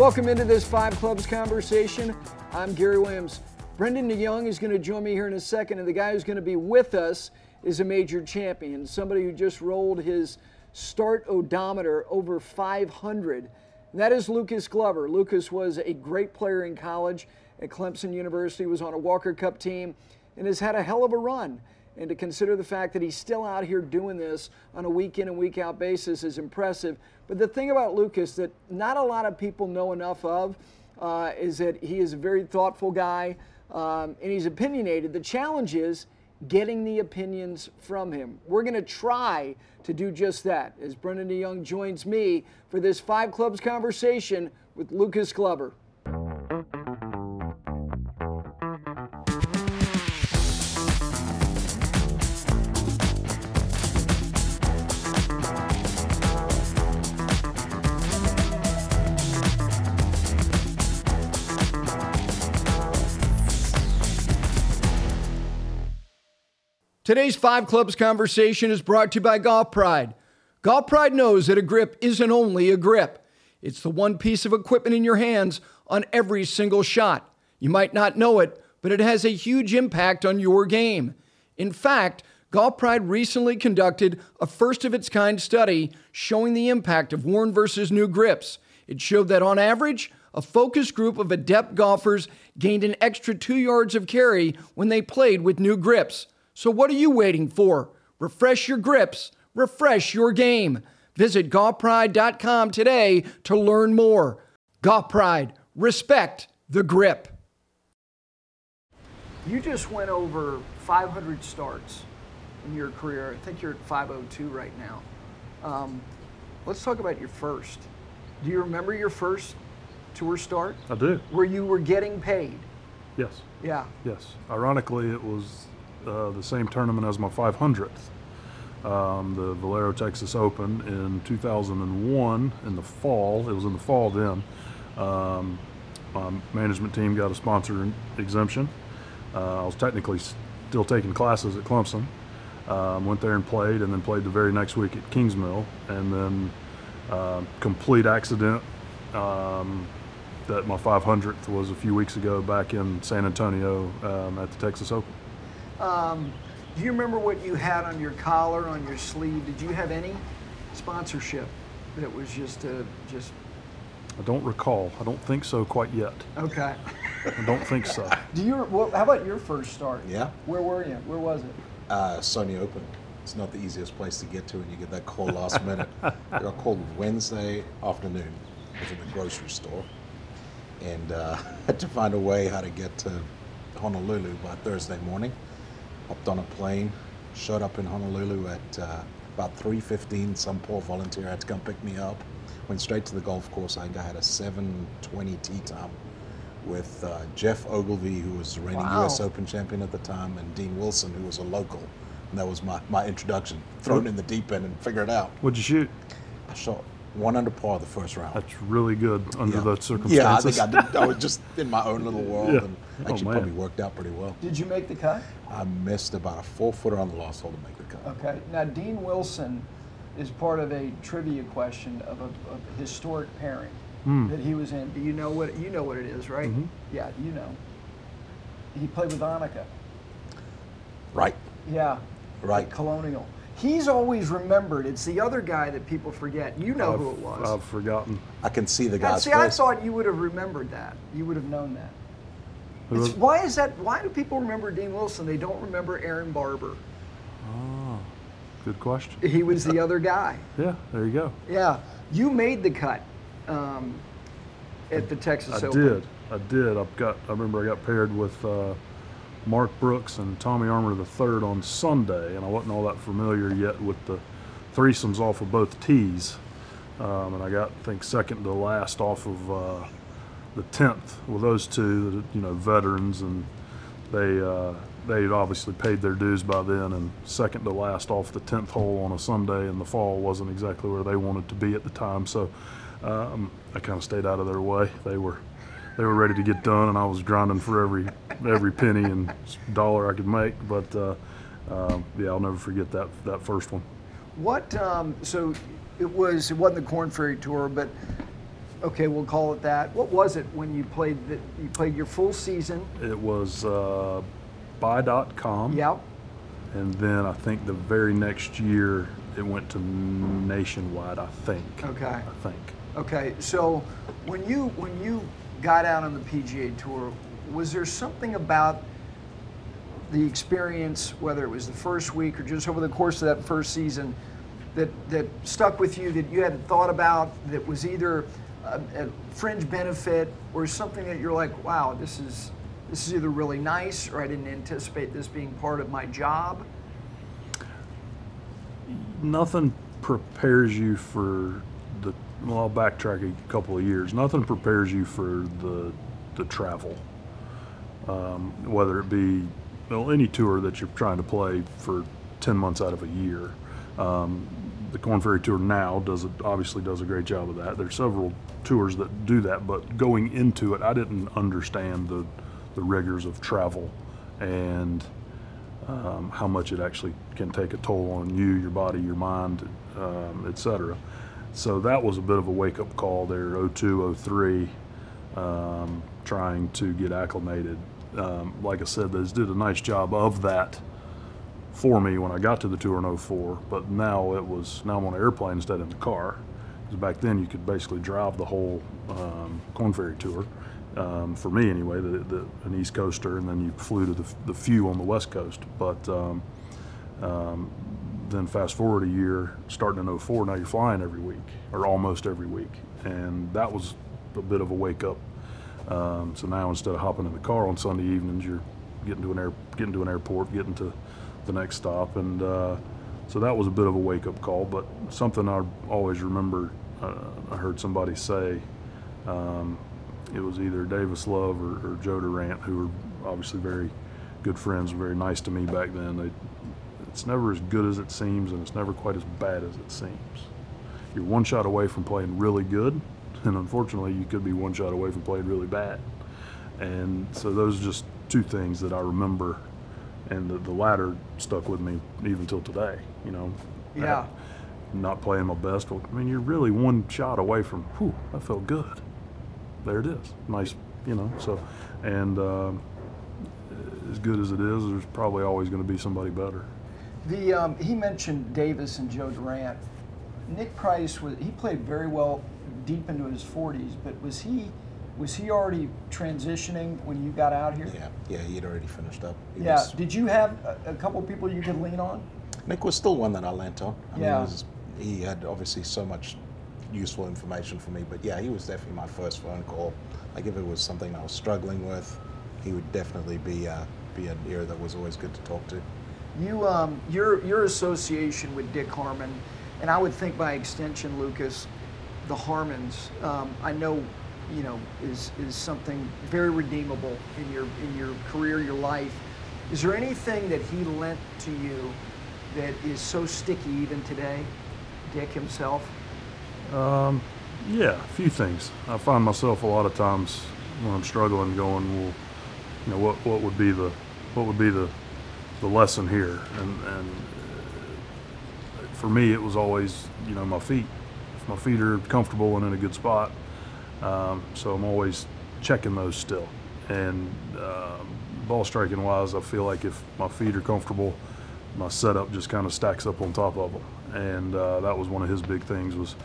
Welcome into this Five Clubs conversation. I'm Gary Williams. Brendon de Jonge is going to join me here in a second, and the guy who's going to be with us is a major champion, somebody who just rolled his start odometer over 500. And that is Lucas Glover. Lucas was a great player in college at Clemson University, was on a Walker Cup team, and has had a hell of a run. And to consider the fact that he's still out here doing this on a week in and week out basis is impressive. But the thing about Lucas that not a lot of people know enough of is that he is a very thoughtful guy, and he's opinionated. The challenge is getting the opinions from him. We're going to try to do just that as Brendon de Jonge joins me for this Five Clubs conversation with Lucas Glover. Today's Five Clubs conversation is brought to you by Golf Pride. Golf Pride knows that a grip isn't only a grip. It's the one piece of equipment in your hands on every single shot. You might not know it, but it has a huge impact on your game. In fact, Golf Pride recently conducted a first-of-its-kind study showing the impact of worn versus new grips. It showed that on average, a focus group of adept golfers gained an extra 2 yards of carry when they played with new grips. So what are you waiting for? Refresh your grips, refresh your game. Visit golfpride.com today to learn more. Golf Pride, respect the grip. You just went over 500 starts in your career. I think you're at 502 right now. Let's talk about your first. Do you remember your first tour start? I do. Where you were getting paid? Yes. Yeah. Yes. Ironically, it was the same tournament as my 500th, the Valero Texas Open in 2001 in the fall. It was in the fall then. My management team got a sponsor exemption. I was technically still taking classes at Clemson. Went there and then played the very next week at Kingsmill, and then complete accident that my 500th was a few weeks ago back in San Antonio at the Texas Open. Do you remember what you had on your collar, on your sleeve? Did you have any sponsorship that was just? I don't recall. I don't think so quite yet. Okay. I don't think so. Do you? Well, how about your first start? Yeah. Where were you? Where was it? Sony Open. It's not the easiest place to get to, and you get that call last minute. I got called Wednesday afternoon. I was in the grocery store, and had to find a way how to get to Honolulu by Thursday morning. Hopped on a plane, showed up in Honolulu at about 3:15. Some poor volunteer had to come pick me up. Went straight to the golf course. I think I had a 7:20 tee time with Jeff Ogilvy, who was the reigning U.S. Open champion at the time, and Dean Wilson, who was a local. And that was my introduction. Thrown in the deep end and figure it out. What'd you shoot? I shot one under par the first round. That's really good under those circumstances. Yeah, I think I did. I was just in my own little world, and actually probably worked out pretty well. Did you make the cut? I missed about a 4-footer on the last hole to make the cut. Okay. Now, Dean Wilson is part of a trivia question of a historic pairing that he was in. Do you know what it is, right? Mm-hmm. Yeah, you know. He played with Annika. Right. Yeah. Right. At Colonial. He's always remembered. It's the other guy that people forget. You know who it was. I've forgotten. I can see the guy's face. I thought you would have remembered that. You would have known that. Why is that? Why do people remember Dean Wilson? They don't remember Aaron Barber. Oh, good question. He was the other guy. Yeah, there you go. Yeah. You made the cut at the Texas Open. I did. I remember I got paired with Mark Brooks and Tommy Armour III on Sunday, and I wasn't all that familiar yet with the threesomes off of both tees. And I got, I think, second to last off of the 10th with those two, veterans, and they had obviously paid their dues by then, and second to last off the 10th hole on a Sunday in the fall wasn't exactly where they wanted to be at the time. So I kind of stayed out of their way. They were ready to get done, and I was grinding for every penny and dollar I could make. But I'll never forget that first one. So it wasn't the Corn Ferry Tour, but Okay, we'll call it that. What was it when you played that? You played your full season? It was buy.com. Yep. And then I think the very next year it went to nationwide, I think. Okay. Okay, so when you got out on the PGA Tour, was there something about the experience, whether it was the first week or just over the course of that first season, that stuck with you, that you hadn't thought about, that was either a fringe benefit or something that you're like, wow, this is either really nice or I didn't anticipate this being part of my job? Nothing prepares you for the, well, I'll backtrack a couple of years. Nothing prepares you for the travel, whether it be any tour that you're trying to play for 10 months out of a year. The Corn Ferry Tour now obviously does a great job of that. There's several tours that do that, but going into it, I didn't understand the rigors of travel and how much it actually can take a toll on you, your body, your mind, etc. So that was a bit of a wake-up call there, 02, 03, trying to get acclimated. Like I said, they did a nice job of that for me when I got to the tour in 04, but now I'm on an airplane instead of in the car. Because back then you could basically drive the whole Corn Ferry Tour, for me anyway, an East Coaster, and then you flew to the few on the West Coast. But then fast forward a year, starting in 04, now you're flying every week, or almost every week. And that was a bit of a wake up. So now instead of hopping in the car on Sunday evenings, you're getting to an airport, getting to the next stop, and so that was a bit of a wake-up call, but something I always remember. I heard somebody say, it was either Davis Love or Joe Durant, who were obviously very good friends, very nice to me back then. It's never as good as it seems, and it's never quite as bad as it seems. You're one shot away from playing really good, and unfortunately you could be one shot away from playing really bad. And so those are just two things that I remember, and the latter stuck with me even till today, you know. Yeah. Not playing my best. Well, I mean, you're really one shot away from, whew, that felt good. There it is. Nice, you know, so. And as good as it is, there's probably always going to be somebody better. He mentioned Davis and Joe Durant. Nick Price, he played very well deep into his 40s, but was he already transitioning when you got out here? Yeah, he had already finished up. Did you have a couple people you could lean on? Nick was still one that I lent on. I mean, he had obviously so much useful information for me, but yeah, he was definitely my first phone call. Like if it was something I was struggling with, he would definitely be an ear that was always good to talk to. Your association with Dick Harmon, and I would think by extension, Lucas, the Harmons, I know, you know, is something very redeemable in your career, your life. Is there anything that he lent to you that is so sticky even today, Dick himself? Yeah, a few things. I find myself a lot of times when I'm struggling, going, well, you know, what would be the lesson here? And for me, it was always, you know, my feet. If my feet are comfortable and in a good spot. So I'm always checking those still, and ball striking wise, I feel like if my feet are comfortable, my setup just kind of stacks up on top of them, and that was one of his big things was,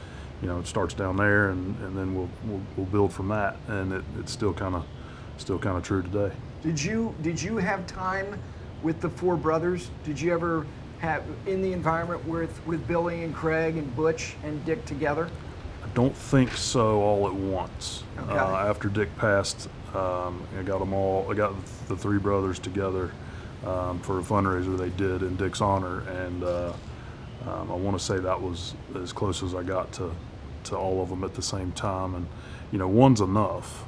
you know, it starts down there, and then we'll build from that, and it's still kind of true today. Did you have time with the four brothers? Did you ever have in the environment with Billy and Craig and Butch and Dick together? I don't think so all at once. Okay. After Dick passed, I got the three brothers together for a fundraiser they did in Dick's honor, and I want to say that was as close as I got to all of them at the same time. And you know, one's enough,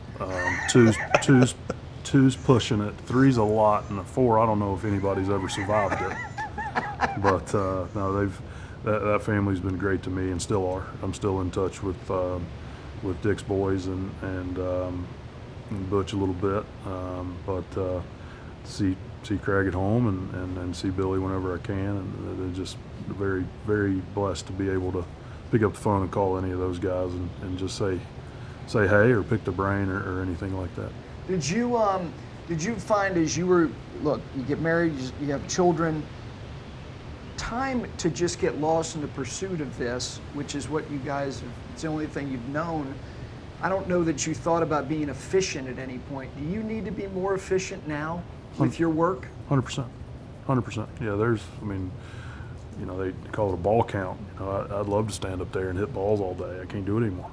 two's pushing it, three's a lot, and a four I don't know if anybody's ever survived it. But no, they've. That family's been great to me and still are. I'm still in touch with Dick's boys and Butch a little bit, but see Craig at home and see Billy whenever I can, and they're just very, very blessed to be able to pick up the phone and call any of those guys and just say, say hey or pick the brain or anything like that. Did you find as you were, look, you get married, you have children, time to just get lost in the pursuit of this, which is what you guys, it's the only thing you've known. I don't know that you thought about being efficient at any point. Do you need to be more efficient now with your work? 100%. Yeah, there's, I mean, you know, they call it a ball count. You know, I'd love to stand up there and hit balls all day. I can't do it anymore.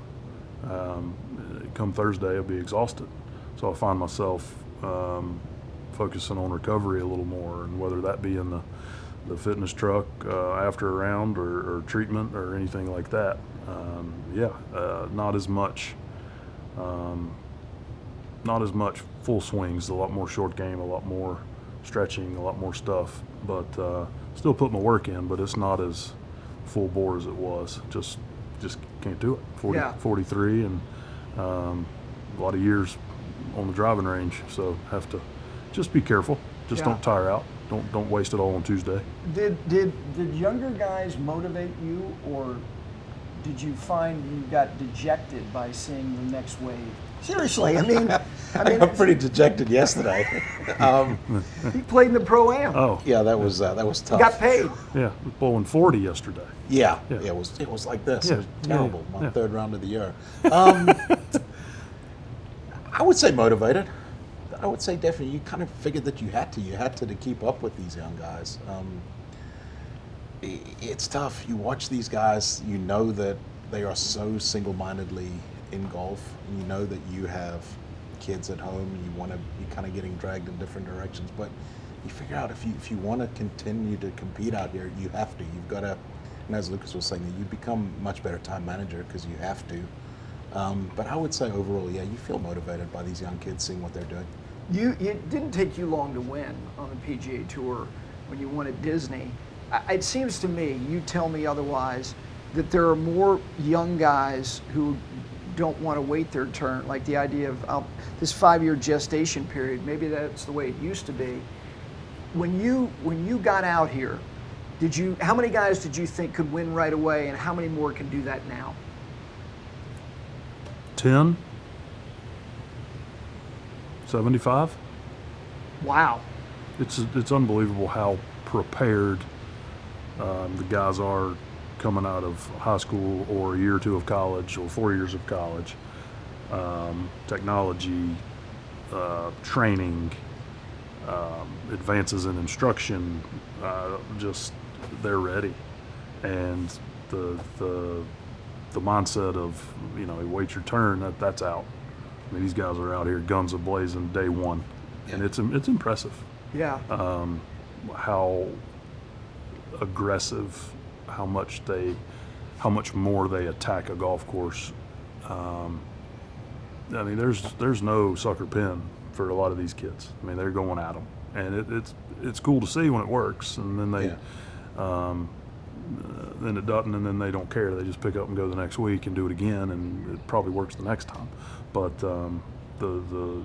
Come Thursday, I'll be exhausted. So I find myself focusing on recovery a little more, and whether that be in the fitness truck after a round or treatment or anything like that. Not as much. Not as much full swings, a lot more short game, a lot more stretching, a lot more stuff, but still put my work in, but it's not as full bore as it was. Just can't do it. 43 and a lot of years on the driving range, so have to just be careful. Don't tire out. Don't waste it all on Tuesday. Did younger guys motivate you, or did you find you got dejected by seeing the next wave? Seriously, I mean I'm pretty dejected yesterday. He played in the Pro-Am. Oh, yeah, that was tough. He got paid. Yeah, was bowling 40 yesterday. Yeah. It was like this. Yeah. It was terrible. My third round of the year. I would say motivated. I would say definitely. You kind of figured that you had to keep up with these young guys. It's tough. You watch these guys. You know that they are so single-mindedly in golf. And you know that you have kids at home, and you're kind of getting dragged in different directions. But you figure out if you want to continue to compete out here, you have to. You've got to. And as Lucas was saying, you become much better time manager because you have to. But I would say overall, yeah, you feel motivated by these young kids seeing what they're doing. It didn't take you long to win on the PGA Tour when you won at Disney. It seems to me, you tell me otherwise, that there are more young guys who don't want to wait their turn, like the idea of this 5-year gestation period. Maybe that's the way it used to be. When you got out here, how many guys did you think could win right away, and how many more can do that now? 10, 75. Wow. It's unbelievable how prepared the guys are coming out of high school or a year or two of college or 4 years of college. Technology, training, advances in instruction, just they're ready. And the mindset of, you know, wait your turn, that's out. I mean, these guys are out here guns a-blazing day one, and it's impressive. Yeah. How aggressive, how much more they attack a golf course. I mean, there's no sucker pin for a lot of these kids. I mean, they're going at them, and it's cool to see when it works, and then they. Then it doesn't, and then they don't care. They just pick up and go the next week and do it again, and it probably works the next time. But the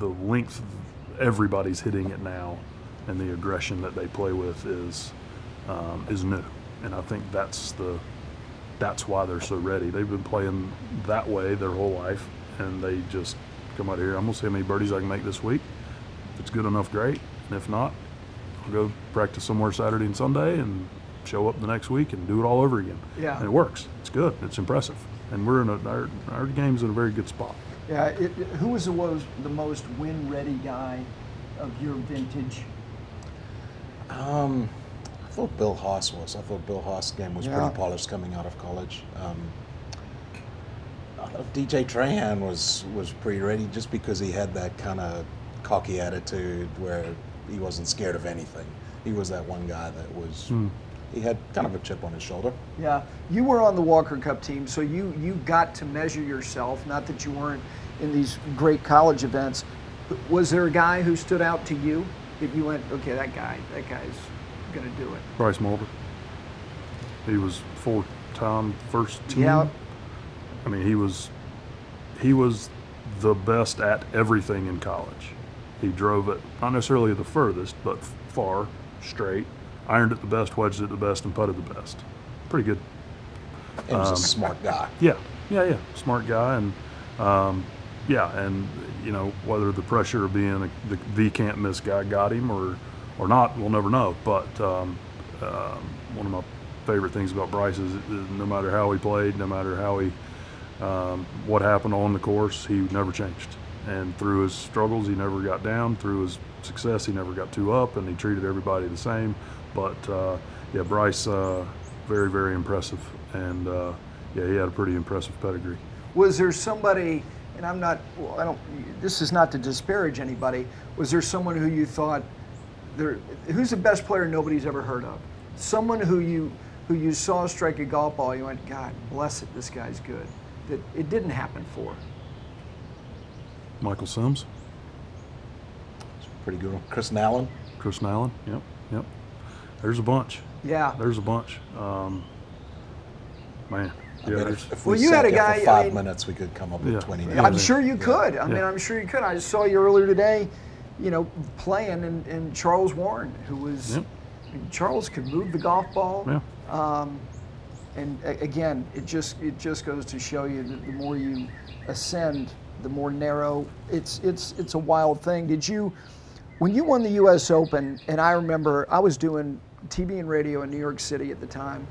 length everybody's hitting it now, and the aggression that they play with is new, and I think that's why they're so ready. They've been playing that way their whole life, and they just come out here. I'm gonna see how many birdies I can make this week. If it's good enough, great, and if not, go practice somewhere Saturday and Sunday and show up the next week and do it all over again. Yeah. And it works. It's good. It's impressive. And we're in our game's in a very good spot. Yeah. Who was the most win-ready guy of your vintage? I thought Bill Haas was. I thought Bill Haas' game was pretty polished coming out of college. I thought DJ Trahan was pretty ready just because he had that kind of cocky attitude where he wasn't scared of anything. He was that one guy that was, he had kind of a chip on his shoulder. Yeah, you were on the Walker Cup team, so you got to measure yourself, not that you weren't in these great college events. Was there a guy who stood out to you that you went, okay, that guy's gonna do it? Bryce Mulder. He was 4-time first team. Yeah. I mean, he was the best at everything in college. He drove it, not necessarily the furthest, but far, straight, ironed it the best, wedged it the best, and putted the best. Pretty good. He was a smart guy. Yeah, smart guy, and you know, whether the pressure of being the can't miss guy got him or not, we'll never know. But one of my favorite things about Bryce is no matter how he played, no matter how he what happened on the course, he never changed. And through his struggles, he never got down. Through his success, he never got too up, and he treated everybody the same. But Bryce, very, very impressive, and he had a pretty impressive pedigree. Was there somebody? And I'm not. Well, I don't. This is not to disparage anybody. Was there someone who you thought, who's the best player nobody's ever heard of? Someone who you saw strike a golf ball, you went, God bless it, this guy's good. That it didn't happen for. Michael Sims. That's a pretty good one. Chris Nallon, yep. There's a bunch. Yeah. Man. Yeah. I mean, if we sat there for 5 minutes, we could come up with 20 names. I'm sure you could. I'm sure you could. I just saw you earlier today, playing, and Charles Warren, who was Charles could move the golf ball. Yeah. And again, it just goes to show you that the more you ascend, the more narrow. It's a wild thing. When you won the U.S. Open, and I remember I was doing TV and radio in New York City at the time,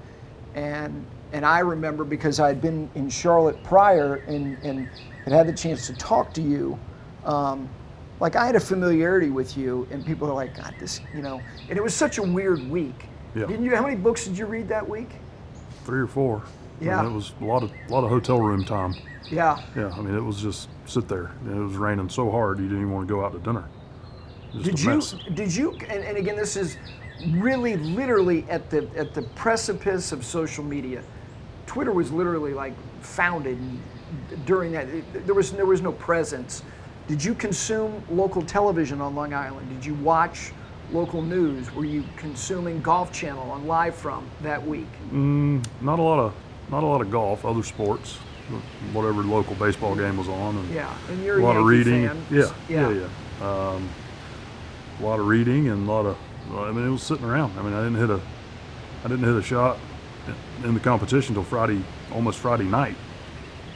and I remember because I had been in Charlotte prior and had had the chance to talk to you, I had a familiarity with you, and people are like, God, this. And it was such a weird week. Yeah. How many books did you read that week? 3 or 4. Yeah. I mean, it was a lot of hotel room time. Yeah. Yeah. I mean, it was just sit there. It was raining so hard you didn't even want to go out to dinner. Did you? And again, this is really literally at the precipice of social media. Twitter was literally founded during that. There was no presence. Did you consume local television on Long Island? Did you watch local news? Were you consuming Golf Channel on Live From that week? Not a lot of golf. Other sports, whatever local baseball game was on. And you're a lot of reading. Fan. Yeah. A lot of reading and it was sitting around. I mean, I didn't hit a shot in the competition till almost Friday night.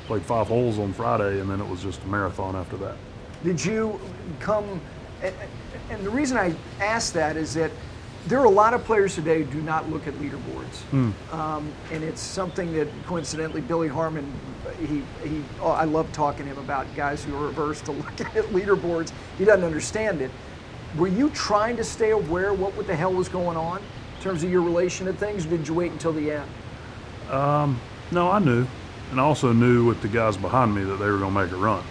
Played 5 holes on Friday, and then it was just a marathon after that. Did you come? And the reason I ask that is that there are a lot of players today who do not look at leaderboards, and it's something that coincidentally Billy Harmon, I love talking to him about guys who are averse to looking at leaderboards. He doesn't understand it. Were you trying to stay aware what the hell was going on in terms of your relation to things, or did you wait until the end? No, I knew. And I also knew with the guys behind me that they were going to make a run.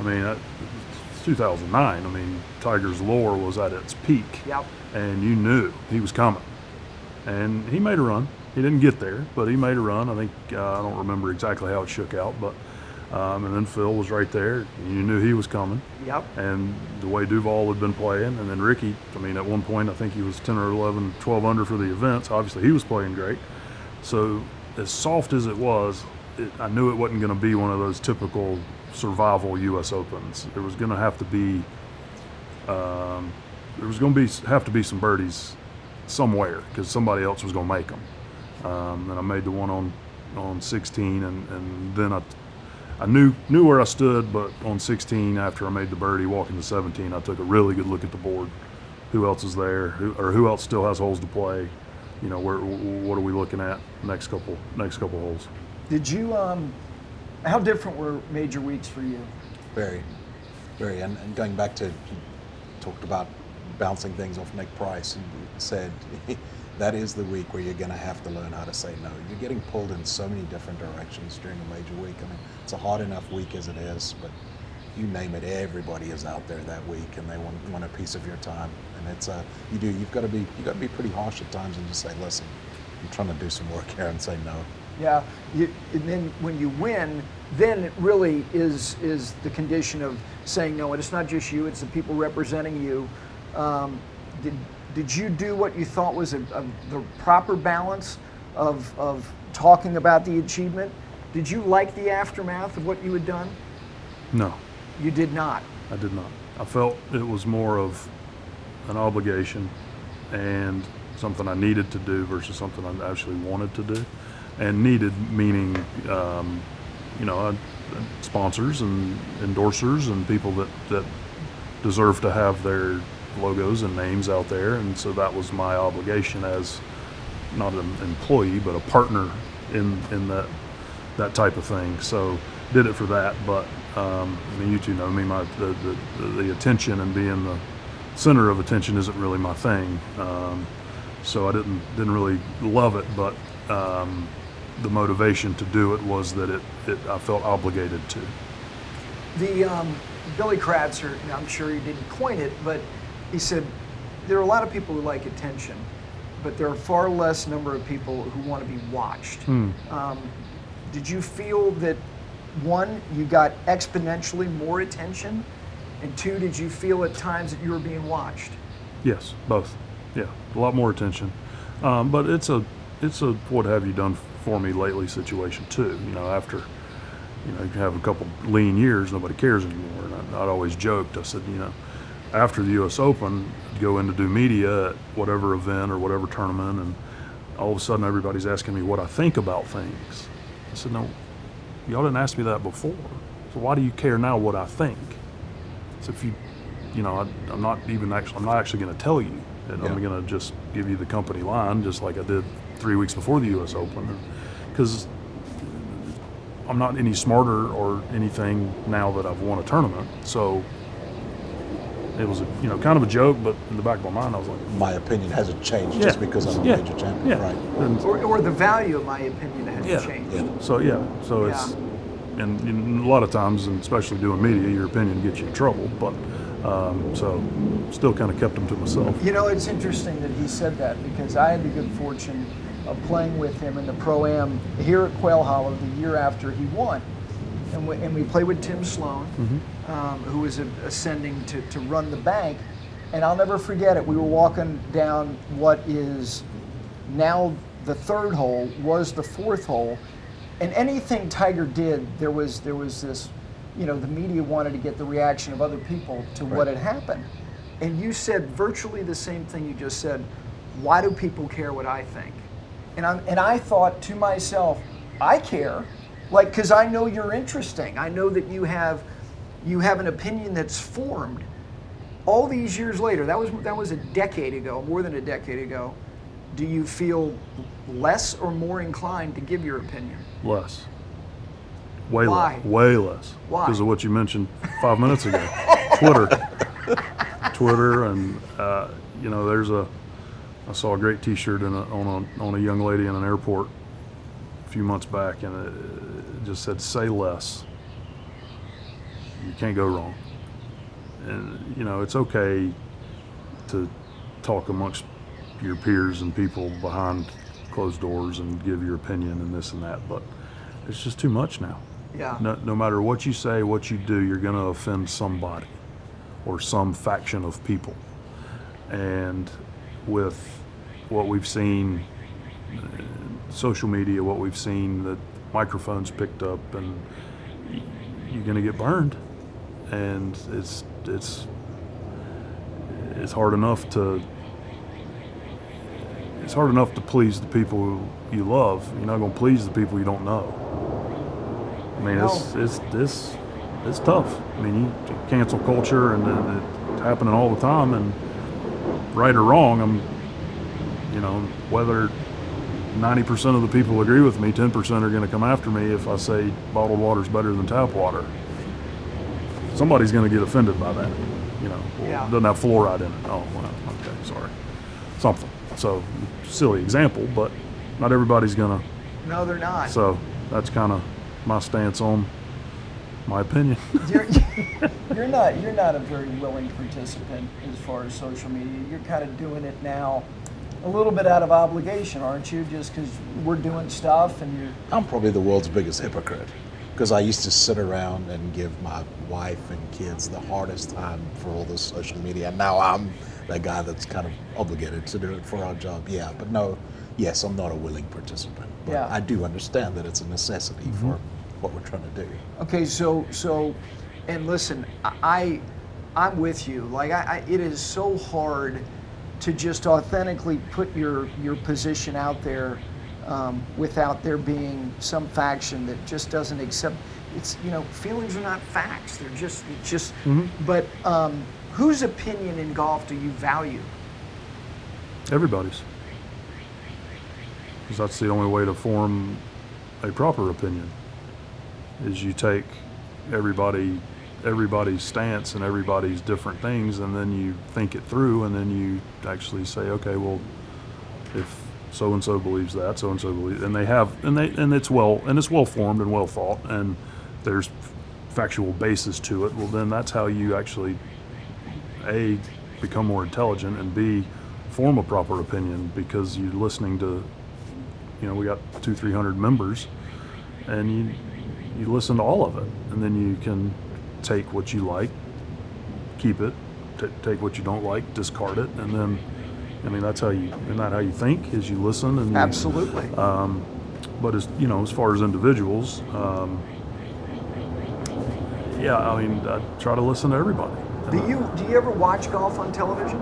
I mean, it's 2009. I mean, Tiger's lore was at its peak. Yep. And you knew he was coming. And he made a run. He didn't get there, but he made a run. I think, I don't remember exactly how it shook out, but... and then Phil was right there. You knew he was coming. Yep. And the way Duval had been playing, and then Ricky, I mean, at one point, I think he was 10 or 11, 12 under for the events. Obviously, he was playing great. So as soft as it was, I knew it wasn't going to be one of those typical survival U.S. Opens. There was going to have to be some birdies somewhere because somebody else was going to make them. And I made the one on 16, and then I knew where I stood, but on 16, after I made the birdie, walking to 17, I took a really good look at the board. Who else is there? Who else still has holes to play? What are we looking at next couple holes? Did you? How different were major weeks for you? Very, very. And going back to, you talked about bouncing things off Nick Price, and said that is the week where you're going to have to learn how to say no. You're getting pulled in so many different directions during a major week. I mean, it's a hard enough week as it is, but you name it, everybody is out there that week, and they want a piece of your time. And it's you've got to be pretty harsh at times and just say, listen, I'm trying to do some work here, and say no. Yeah, and then when you win, then it really is the condition of saying no, and it's not just you; it's the people representing you. Did you do what you thought was the proper balance of talking about the achievement? Did you like the aftermath of what you had done? No. You did not? I did not. I felt it was more of an obligation and something I needed to do versus something I actually wanted to do. and needed, meaning sponsors and endorsers and people that deserve to have their logos and names out there. And so that was my obligation as not an employee but a partner in that type of thing. So did it for that, but you two know me, the attention and being the center of attention isn't really my thing. So I didn't really love it, but the motivation to do it was that I felt obligated to. The Billy Kratzert, I'm sure he didn't coin it, but he said there are a lot of people who like attention, but there are far less number of people who want to be watched. Did you feel that, one, you got exponentially more attention, and two, did you feel at times that you were being watched? Yes, both. Yeah, a lot more attention, but it's a what have you done for me lately situation too. After you can have a couple lean years, nobody cares anymore. And I'd always joked. I said, after the U.S. Open, I'd go in to do media at whatever event or whatever tournament, and all of a sudden everybody's asking me what I think about things. I said, no, y'all didn't ask me that before. So why do you care now what I think? So if I'm not actually going to tell you. And yeah. I'm going to just give you the company line, just like I did 3 weeks before the U.S. Open, because I'm not any smarter or anything now that I've won a tournament. So it was, kind of a joke, but in the back of my mind, I was like, my opinion hasn't changed just because I'm a major champion, right? And, or the value of my opinion hasn't changed. Yeah. So it's, and a lot of times, and especially doing media, your opinion gets you in trouble, but. So still kind of kept him to myself. It's interesting that he said that, because I had the good fortune of playing with him in the Pro-Am here at Quail Hollow the year after he won. And we played with Tim Sloan, who was ascending to run the bank. And I'll never forget it. We were walking down what is now the third hole, was the fourth hole. And anything Tiger did, there was this... the media wanted to get the reaction of other people to what had happened. And you said virtually the same thing you just said. Why do people care what I think? And I thought to myself, I care, because I know you're interesting. I know that you have an opinion that's formed. All these years later, that was a decade ago, more than a decade ago. Do you feel less or more inclined to give your opinion? Less. Way less. Why? Because of what you mentioned 5 minutes ago. Twitter, and I saw a great T-shirt on a young lady in an airport a few months back, and it just said, "Say less. You can't go wrong." And it's okay to talk amongst your peers and people behind closed doors and give your opinion and this and that, but it's just too much now. Yeah. No matter what you say, what you do, you're going to offend somebody or some faction of people. And with what we've seen, social media, what we've seen, the microphones picked up, and you're going to get burned. And it's hard enough to. It's hard enough to please the people you love. You're not going to please the people you don't know. It's tough. You cancel culture, and it's happening all the time. And right or wrong, whether 90% of the people agree with me, 10% are going to come after me if I say bottled water's better than tap water. Somebody's going to get offended by that. It doesn't have fluoride in it. Oh, well, okay, sorry. Something. So, silly example, but not everybody's gonna. No, they're not. So that's kind of my stance on my opinion. You're not a very willing participant as far as social media. You're kind of doing it now, a little bit out of obligation, aren't you? Just because we're doing stuff and you're. I'm probably the world's biggest hypocrite, because I used to sit around and give my wife and kids the hardest time for all this social media. Now I'm that guy that's kind of obligated to do it for our job. Yeah, but no, yes, I'm not a willing participant. But yeah. I do understand that it's a necessity for what we're trying to do. Okay, so, and listen, I'm with you. It is so hard to just authentically put your position out there without there being some faction that just doesn't accept. It's, you know, feelings are not facts. They're just, it's just. Mm-hmm. But whose opinion in golf do you value? Everybody's. Because that's the only way to form a proper opinion, is you take everybody's stance and everybody's different things, and then you think it through, and then you actually say, okay, well, if so and so believes that, so and so believes, and they have, and it's well formed and well thought, and there's factual basis to it. Well, then that's how you actually A, become more intelligent, and B, form a proper opinion, because you're listening to, you know, we got 200-300 members, and you listen to all of it, and then you can take what you like, keep it, take what you don't like, discard it, and then, I mean, that's how you, and that how you think, is you listen. And absolutely. You, but as you know, as far as individuals, yeah, I mean, I try to listen to everybody. Do you ever watch golf on television?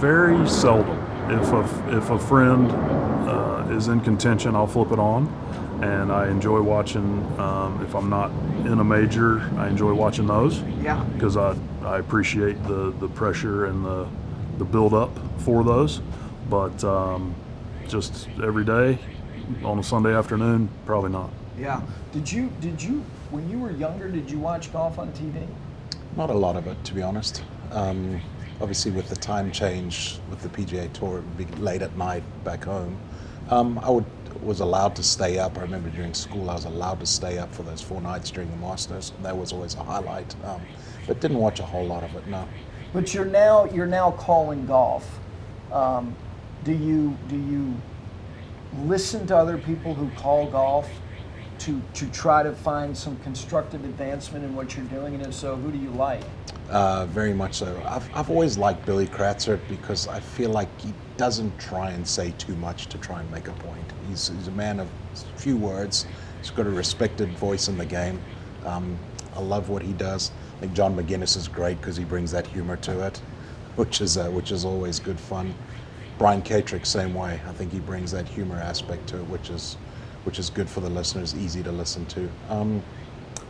Very seldom. If a friend is in contention, I'll flip it on, and I enjoy watching. If I'm not in a major, I enjoy watching those. Yeah. Because I appreciate the pressure and the build up for those. But just every day on a Sunday afternoon, probably not. Yeah. Did you when you were younger, did you watch golf on TV? Not a lot of it, to be honest. Obviously, with the time change with the PGA Tour, it would be late at night back home. I was allowed to stay up. I remember during school, I was allowed to stay up for those 4 nights during the Masters. That was always a highlight, but didn't watch a whole lot of it. No. But you're now calling golf. Do you listen to other people who call golf to try to find some constructive advancement in what you're doing? And if so, who do you like? Very much so. I've always liked Billy Kratzert, because I feel like he doesn't try and say too much to try and make a point. He's a man of few words. He's got a respected voice in the game. I love what he does. I think John McGuinness is great because he brings that humor to it, which is always good fun. Brian Catrick, same way. I think he brings that humor aspect to it, which is good for the listeners, easy to listen to.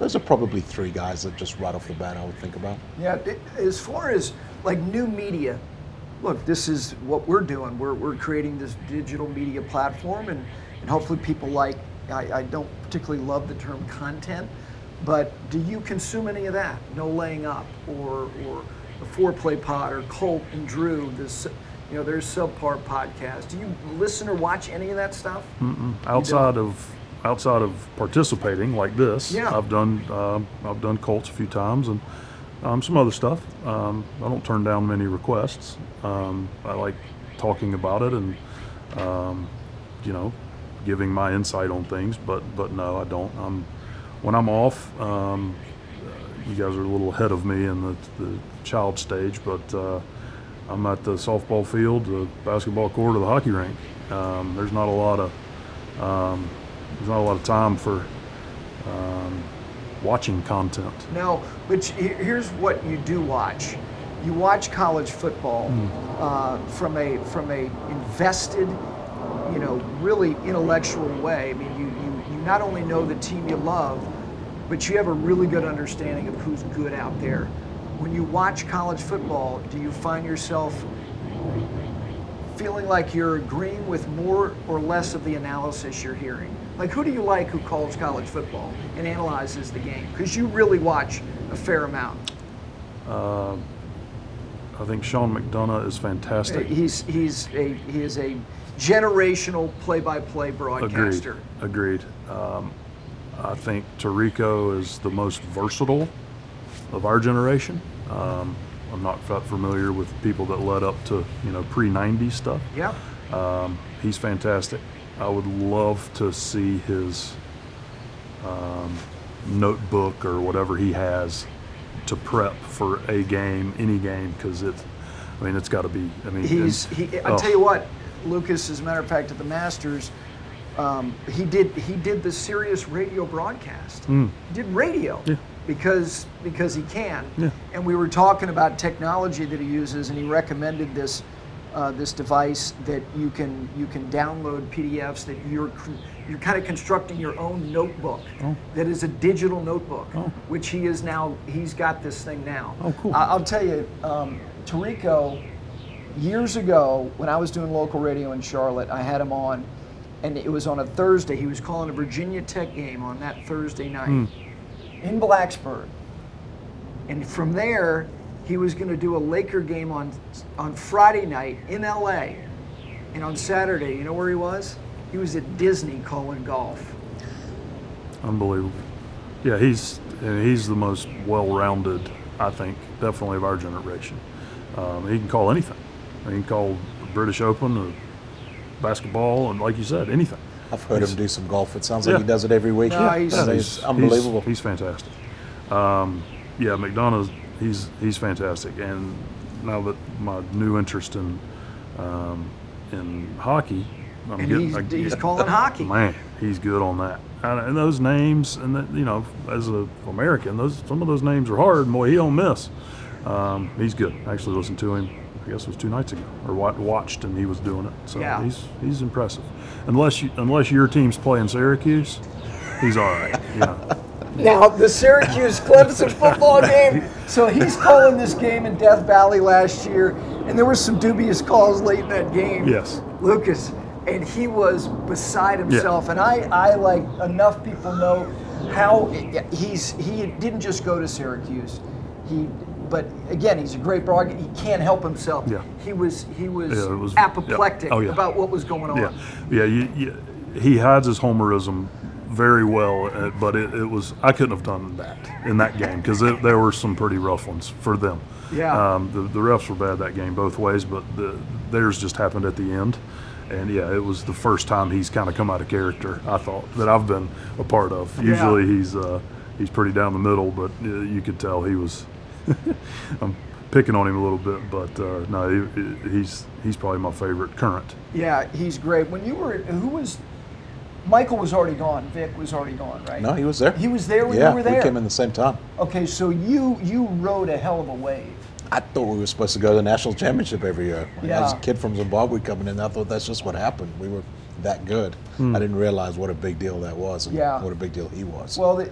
Those are probably 3 guys that just right off the bat I would think about. Yeah, as far as like new media, look, this is what we're doing. We're creating this digital media platform, and hopefully people like, I don't particularly love the term content, but do you consume any of that? No Laying Up or the Foreplay Pod or Colt and Drew, this, you know, their subpar podcast. Do you listen or watch any of that stuff? Mm-mm. Outside of participating like this, yeah. I've done Colts a few times, and some other stuff. I don't turn down many requests. I like talking about it, and you know, giving my insight on things. But no, I don't. When I'm off, you guys are a little ahead of me in the child stage, but I'm at the softball field, the basketball court, or the hockey rink. There's not a lot of time for watching content. No, but here's what you do watch. You watch college football from a invested, you know, really intellectual way. I mean, you not only know the team you love, but you have a really good understanding of who's good out there. When you watch college football, do you find yourself feeling like you're agreeing with more or less of the analysis you're hearing? Like, who do you like who calls college football and analyzes the game? Because you really watch a fair amount. I think Sean McDonough is fantastic. He is a generational play-by-play broadcaster. Agreed. I think Tirico is the most versatile of our generation. I'm not that familiar with people that led up to, you know, pre-90s stuff. Yeah. He's fantastic. I would love to see his notebook or whatever he has to prep for a game, any game, because it's got to be. I mean, I'll tell you what, Lucas. As a matter of fact, at the Masters, he did the Sirius radio broadcast. Mm. He did radio. Yeah. Because he can, yeah. And we were talking about technology that he uses, and he recommended this this device that you can download PDFs that you're kind of constructing your own notebook. Oh. That is a digital notebook. Oh. Which he is now. He's got this thing now. Oh, cool. I'll tell you, Tolico, years ago when I was doing local radio in Charlotte, I had him on, and it was on a Thursday. He was calling a Virginia Tech game on that Thursday night in Blacksburg, and from there. He was going to do a Laker game on Friday night in LA, and on Saturday, you know where he was? He was at Disney calling golf. Unbelievable. Yeah, he's the most well-rounded, I think, definitely of our generation. He can call anything. He can call the British Open, or basketball, and like you said, anything. I've heard him do some golf. It sounds like he does it every week. No, he's unbelievable. He's fantastic. Yeah, McDonough's. He's fantastic, and now that my new interest in hockey, he's calling hockey. Man, he's good on that. And those names, and that, you know, as an American, some of those names are hard. Boy, he don't miss. He's good. I actually listened to him. I guess it was 2 nights ago, or watched, and he was doing it. So yeah. He's impressive. Unless your team's playing Syracuse, he's all right. Yeah. Now, the Syracuse-Clemson football game, so he's calling this game in Death Valley last year, and there were some dubious calls late in that game. Yes. Lucas, and he was beside himself, yeah. And I like, enough people know how he didn't just go to Syracuse. But again, he's a great broadcaster. He can't help himself. Yeah. He was apoplectic, yeah. Oh, yeah. About what was going on. Yeah. He hides his Homerism very well, but I couldn't have done that in that game, because there were some pretty rough ones for them. Yeah. The refs were bad that game both ways, but theirs just happened at the end. And yeah, it was the first time he's kind of come out of character, I thought, that I've been a part of. Yeah. Usually he's pretty down the middle, but you could tell he was – I'm picking on him a little bit, but no, he's probably my favorite current. Yeah, he's great. When you were – who was – Michael was already gone. Vic was already gone, right? No, he was there. He was there when you were there? Yeah, we came in the same time. Okay, so you rode a hell of a wave. I thought we were supposed to go to the national championship every year. Yeah. I was a kid from Zimbabwe coming in. I thought that's just what happened. We were that good. I didn't realize what a big deal that was and what a big deal he was. Well,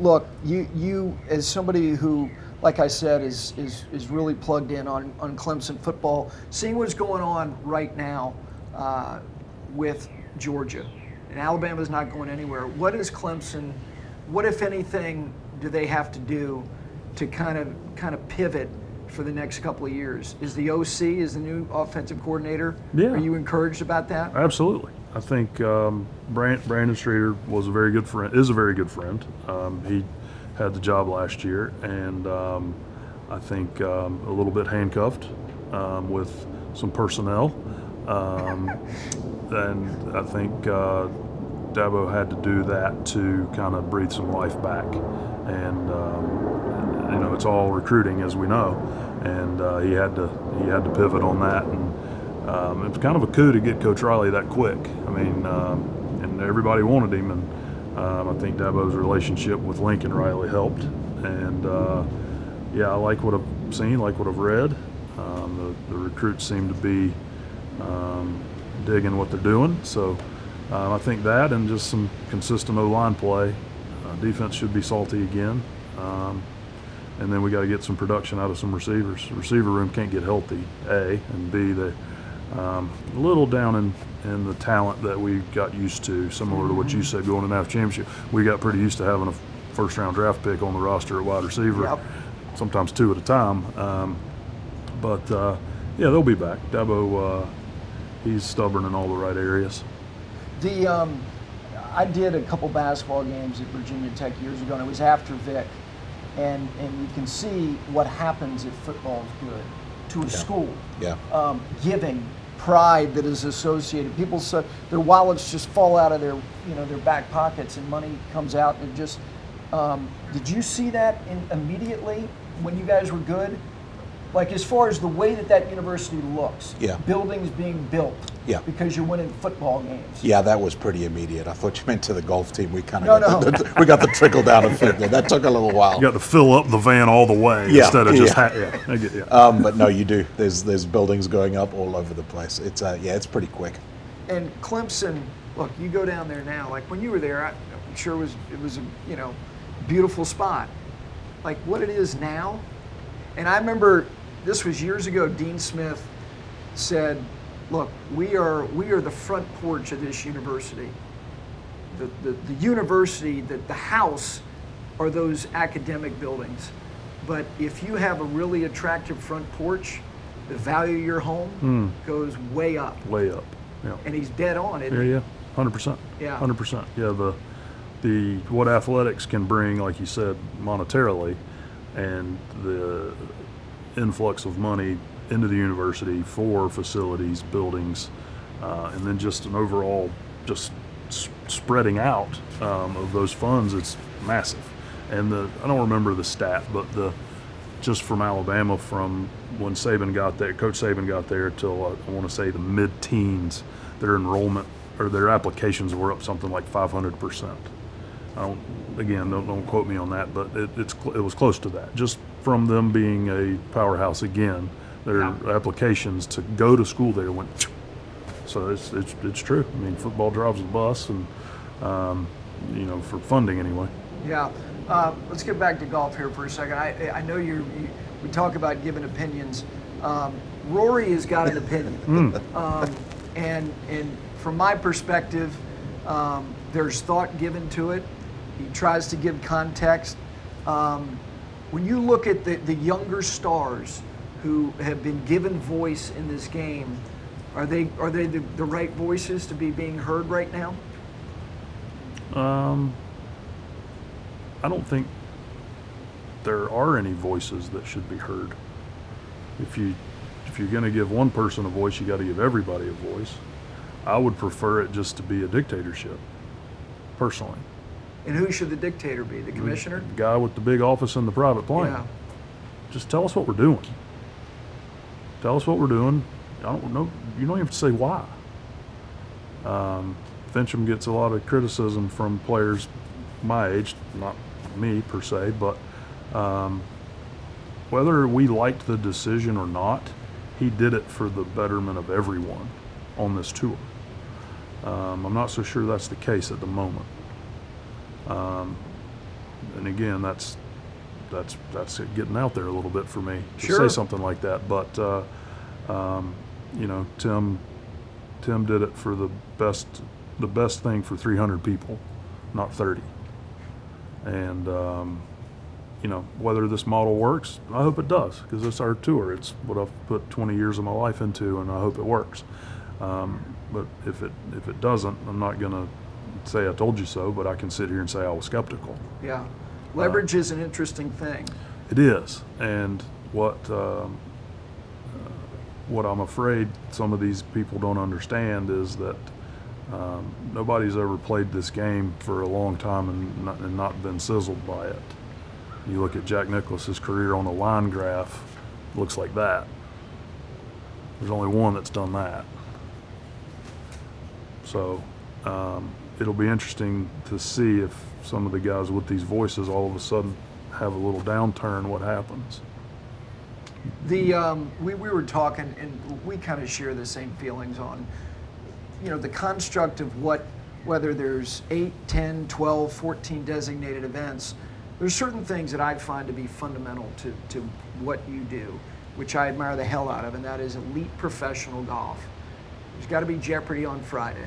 look, you as somebody who, like I said, is really plugged in on Clemson football, seeing what's going on right now with Georgia. And Alabama's not going anywhere. What is Clemson? What, if anything, do they have to do to kind of pivot for the next couple of years? Is the OC, is the new offensive coordinator? Yeah. Are you encouraged about that? Absolutely. I think Brandon Streeter is a very good friend. He had the job last year, and I think a little bit handcuffed with some personnel. And I think Dabo had to do that to kind of breathe some life back. And, you know, it's all recruiting, as we know. And he had to pivot on that. And it was kind of a coup to get Coach Riley that quick. I mean, and everybody wanted him. And I think Dabo's relationship with Lincoln Riley helped. And, I like what I've seen, like what I've read. The recruits seem to be digging what they're doing, so I think that, and just some consistent O-line play. Defense should be salty again, and then we got to get some production out of some receivers. The receiver room can't get healthy, A, and B, they're a little down in the talent that we got used to, similar to what you said going to the national championship. We got pretty used to having a first-round draft pick on the roster at wide receiver, sometimes 2 at a time, but they'll be back. Dabo, he's stubborn in all the right areas. I did a couple basketball games at Virginia Tech years ago, and it was after Vic. And you can see what happens if football is good to a school. Yeah. Giving, pride that is associated. People, so their wallets just fall out of their back pockets, and money comes out. And just, did you see that immediately when you guys were good? like as far as the way that that university looks, yeah, buildings being built, yeah, because you're winning football games. Yeah, that was pretty immediate. I thought you meant to the golf team. We kind of we got the trickle down effect there. That took a little while. You got to fill up the van all the way, yeah, instead of just but no, you do. There's buildings going up all over the place. It's it's pretty quick. And Clemson, look, you go down there now. Like when you were there, I'm sure it was a beautiful spot. Like what it is now. And I remember, this was years ago, Dean Smith said, look, we are the front porch of this university. The university, the house are those academic buildings. But if you have a really attractive front porch, the value of your home goes way up. Way up, yeah. And he's dead on, isn't he? Yeah, 100%. Yeah. 100%. Yeah, the what athletics can bring, like you said, monetarily, and the influx of money into the university for facilities, buildings, and then just an overall just spreading out of those funds, it's massive. And I don't remember the stat, but just from Alabama, from when Saban got there, Coach Saban got there till I want to say the mid-teens, their enrollment or their applications were up something like 500%. Don't quote me on that, but it was close to that. Just from them being a powerhouse again, their applications to go to school there went. So it's true. I mean, football drives the bus, and for funding anyway. Yeah, let's get back to golf here for a second. I know we talk about giving opinions. Rory has got an opinion, and from my perspective, there's thought given to it. He tries to give context. When you look at the younger stars who have been given voice in this game, are they the right voices to be being heard right now? I don't think there are any voices that should be heard. If you're going to give one person a voice, you got to give everybody a voice. I would prefer it just to be a dictatorship, personally. And who should the dictator be? The commissioner? The guy with the big office and the private plane. Yeah. Just tell us what we're doing. I don't know. You don't even have to say why. Fincham gets a lot of criticism from players my age, not me per se, but whether we liked the decision or not, he did it for the betterment of everyone on this tour. I'm not so sure that's the case at the moment. And again, that's getting out there a little bit for me to say something like that. But Tim did it for the best thing for 300 people, not 30. And whether this model works, I hope it does, because it's our tour. It's what I've put 20 years of my life into, and I hope it works. But if it doesn't, I'm not gonna say I told you so, but I can sit here and say I was skeptical. Yeah, leverage is an interesting thing. It is, and what I'm afraid some of these people don't understand is that nobody's ever played this game for a long time and not been sizzled by it. You look at Jack Nicklaus's career on the line graph, it looks like that. There's only one that's done that. So. It'll be interesting to see if some of the guys with these voices all of a sudden have a little downturn, what happens. We were talking, and we kind of share the same feelings on, the construct of whether there's 8, 10, 12, 14 designated events. There's certain things that I find to be fundamental to what you do, which I admire the hell out of, and that is elite professional golf. There's got to be jeopardy on Friday.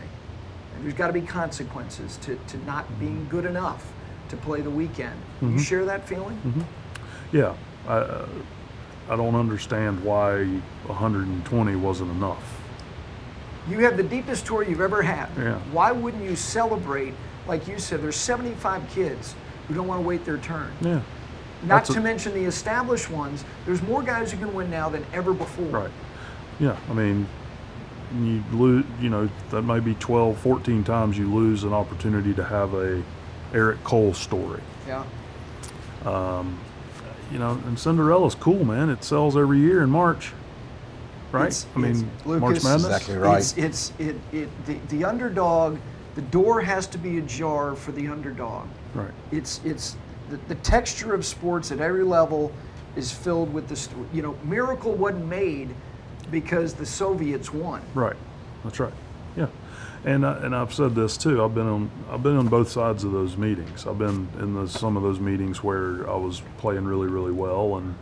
There's got to be consequences to not being good enough to play the weekend. Mm-hmm. You share that feeling? Mm-hmm. Yeah. I don't understand why 120 wasn't enough. You have the deepest tour you've ever had. Yeah. Why wouldn't you celebrate, like you said, there's 75 kids who don't want to wait their turn. Yeah. Not to mention the established ones. There's more guys who can win now than ever before. Right. Yeah, I mean... You lose, that may be 12, 14 times you lose an opportunity to have a Eric Cole story. Yeah. you know, and Cinderella's cool, man. It sells every year in March, right? Lucas, March Madness. Exactly right. The underdog. The door has to be ajar for the underdog. Right. It's the texture of sports at every level is filled with this. You know, miracle wasn't made because the Soviets won. Right. That's right. Yeah. And I've said this too. I've been on both sides of those meetings. I've been in some of those meetings where I was playing really, really well, and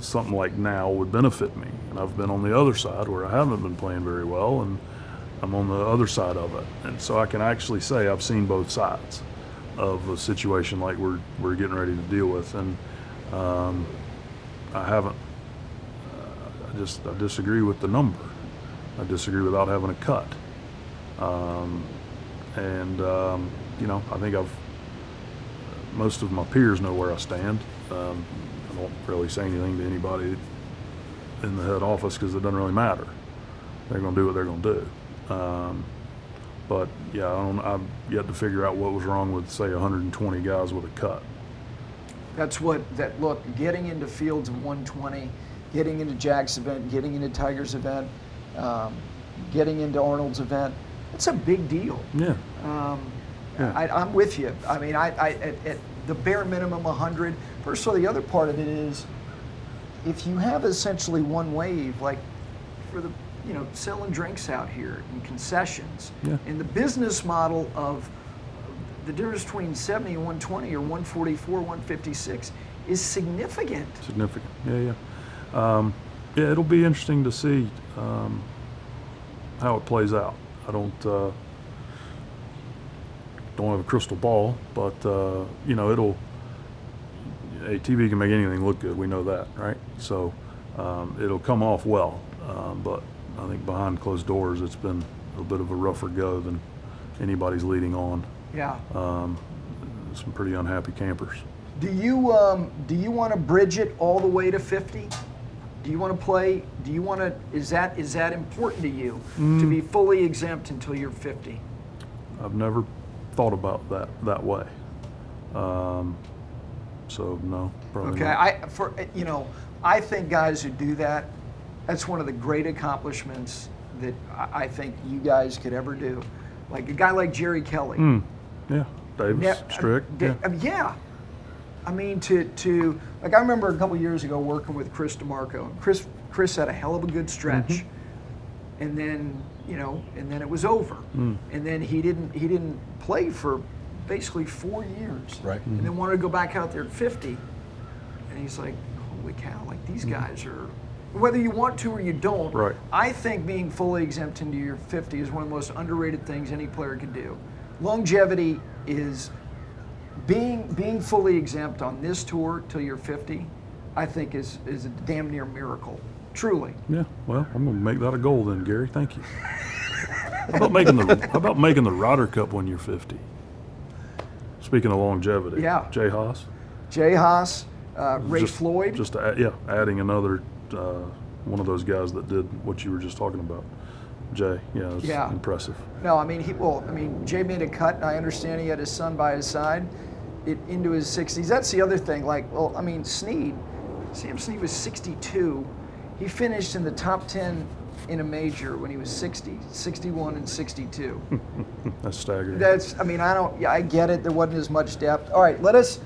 something like now would benefit me. And I've been on the other side where I haven't been playing very well, and I'm on the other side of it. And so I can actually say I've seen both sides of a situation like we're getting ready to deal with, and I haven't. I disagree with the number. I disagree without having a cut. You know, I think most of my peers know where I stand. I don't really say anything to anybody in the head office because it doesn't really matter. They're going to do what they're going to do. I've yet to figure out what was wrong with, say, 120 guys with a cut. Getting into fields of 120, getting into Jack's event, getting into Tiger's event, getting into Arnold's event, it's a big deal. Yeah. I'm with you. I mean, I at the bare minimum 100. First of all, the other part of it is if you have essentially one wave, like for the, you know, selling drinks out here and concessions, and the business model of the difference between 70 and 120 or 144, 156 is significant. Significant, yeah. Yeah, it'll be interesting to see how it plays out. I don't have a crystal ball, but you know, TV can make anything look good. We know that, right? So it'll come off well, but I think behind closed doors, it's been a bit of a rougher go than anybody's leading on. Yeah. Some pretty unhappy campers. Do you want to bridge it all the way to 50? Do you want to play? Is that important to you to be fully exempt until you're 50? I've never thought about that way. So no, probably not. Okay, I think guys who do that, that's one of the great accomplishments that I think you guys could ever do. Like a guy like Jerry Kelly. Yeah, Davis, Strick. I mean, to I remember a couple years ago working with Chris DeMarco. Chris had a hell of a good stretch, mm-hmm. and then it was over, and then he didn't play for basically 4 years, right? Mm-hmm. And then wanted to go back out there at 50, and he's like, holy cow! Like these guys are, whether you want to or you don't, right? I think being fully exempt into your 50 is one of the most underrated things any player can do. Longevity is. Being fully exempt on this tour till you're 50, I think is a damn near miracle, truly. Yeah, well, I'm going to make that a goal then, Gary. Thank you. How about making the Ryder Cup when you're 50? Speaking of longevity, Jay Haas, Ray Floyd. Adding another one of those guys that did what you were just talking about. Jay, impressive. No, I mean, Jay made a cut, and I understand he had his son by his side into his 60s. That's the other thing. Like, well, I mean, Sam Snead was 62. He finished in the top 10 in a major when he was 60, 61, and 62. That's staggering. I get it. There wasn't as much depth. All right, let us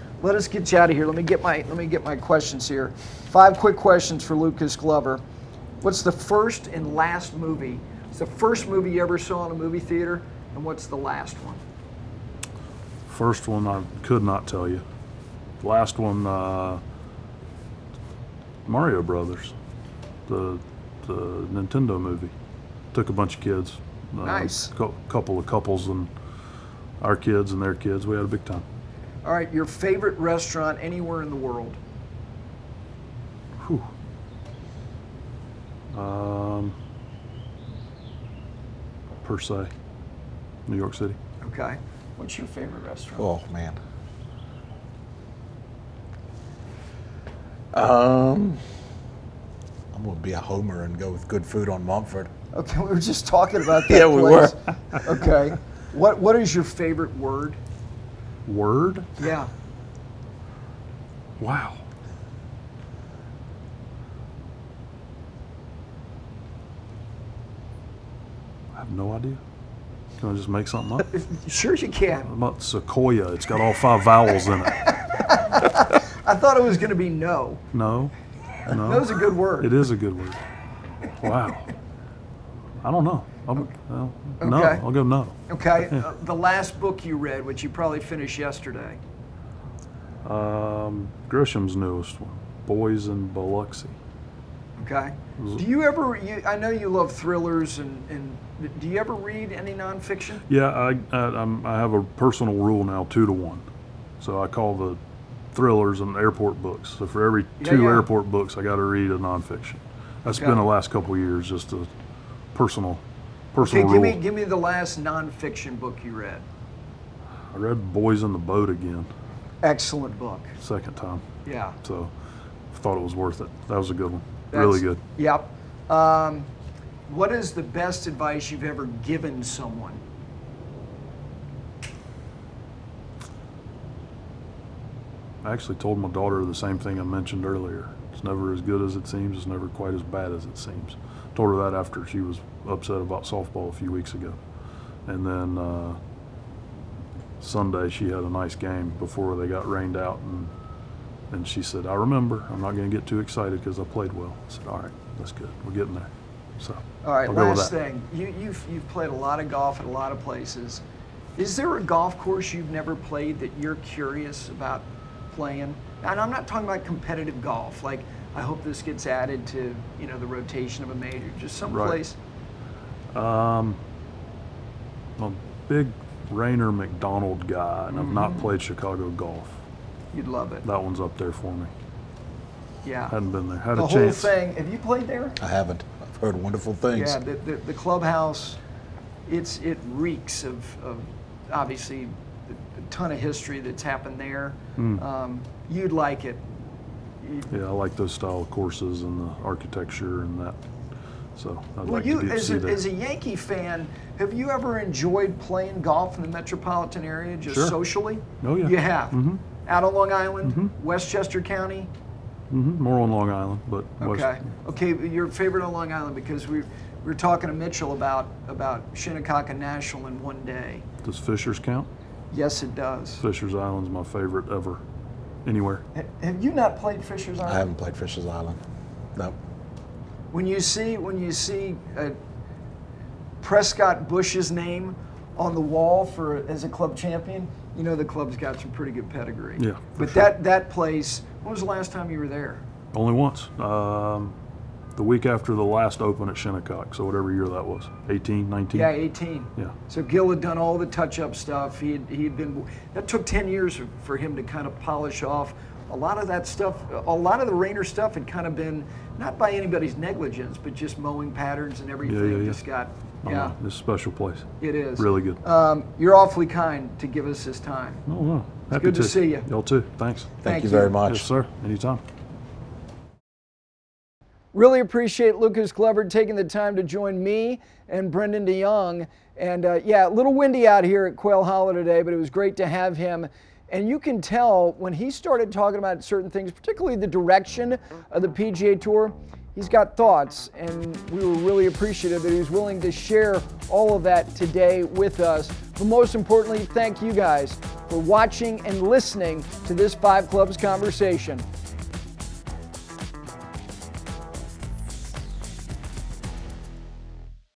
get you out of here. Let me get my questions here. 5 quick questions for Lucas Glover. What's the first and last movie? It's the first movie you ever saw in a movie theater, and what's the last one? First one I could not tell you. Last one, Mario Brothers, the Nintendo movie. Took a bunch of kids. Nice. Couple of couples and our kids and their kids. We had a big time. All right, your favorite restaurant anywhere in the world? Whew. Per se, New York City. Okay. What's your favorite restaurant? Oh, man. I'm going to be a homer and go with Good Food on Montford. Okay, we were just talking about that. Yeah, we place. Were. Okay. What is your favorite word? Yeah. Wow. I have no idea. Can I just make something up? Sure you can. What about Sequoia? It's got all five vowels in it. I thought it was going to be no. No. No. That was a good word. It is a good word. Wow. I don't know. No, okay. I'll go no. Okay. Yeah. The last book you read, which you probably finished yesterday. Grisham's newest one, Boys in Biloxi. Okay. Do you ever? I know you love thrillers, and do you ever read any nonfiction? Yeah, I have a personal rule now, 2 to 1, so I call the thrillers and airport books. So for every two airport books, I got to read a nonfiction. That's been the last couple of years, just a personal rule. Give me the last nonfiction book you read. I read Boys in the Boat again. Excellent book. Second time. Yeah. So I thought it was worth it. That was a good one. Really good. Yep. What is the best advice you've ever given someone? I actually told my daughter the same thing I mentioned earlier. It's never as good as it seems. It's never quite as bad as it seems. I told her that after she was upset about softball a few weeks ago. And then Sunday she had a nice game before they got rained out, and she said, I remember, I'm not going to get too excited because I played well. I said, all right, that's good. We're getting there. So, all right, last thing. You've played a lot of golf at a lot of places. Is there a golf course you've never played that you're curious about playing? And I'm not talking about competitive golf. Like, I hope this gets added to, you know, the rotation of a major. Just someplace. Right. I'm a big Rainer McDonald guy, and I've not played Chicago golf. You'd love it. That one's up there for me. Yeah. Hadn't been there. Had a chance. The whole thing. Have you played there? I haven't. I've heard wonderful things. Yeah, the clubhouse, it reeks of obviously a ton of history that's happened there. You'd like it. Yeah, I like those style of courses and the architecture and that. So I'd like to see that. As a Yankee fan, have you ever enjoyed playing golf in the metropolitan area just socially? Oh, yeah. You have? Mm-hmm. Out on Long Island, Westchester County? More on Long Island, but Okay, your favorite on Long Island, because we were talking to Mitchell about Shinnecock National in one day. Does Fishers count? Yes, it does. Fishers Island's my favorite ever, anywhere. Have you not played Fishers Island? I haven't played Fishers Island, no. When you see Prescott Bush's name on the wall as a club champion, you know the club's got some pretty good pedigree. Yeah, but sure. that place. When was the last time you were there? Only once. The week after the last Open at Shinnecock. So whatever year that was, 18, 19. Yeah, 18. Yeah. So Gil had done all the touch-up stuff. He had been. That took 10 years for him to kind of polish off. A lot of that stuff, a lot of the Rainer stuff had kind of been, not by anybody's negligence, but just mowing patterns and everything just got, It's a special place. It is. Really good. You're awfully kind to give us this time. Oh, no. Happy it's good to see you. Y'all too. Thanks. Thank you very much. Yes, sir. Anytime. Really appreciate Lucas Glover taking the time to join me and Brendon de Jonge. And a little windy out here at Quail Hollow today, but it was great to have him. And you can tell when he started talking about certain things, particularly the direction of the PGA Tour, he's got thoughts, and we were really appreciative that he was willing to share all of that today with us. But most importantly, thank you guys for watching and listening to this Five Clubs conversation.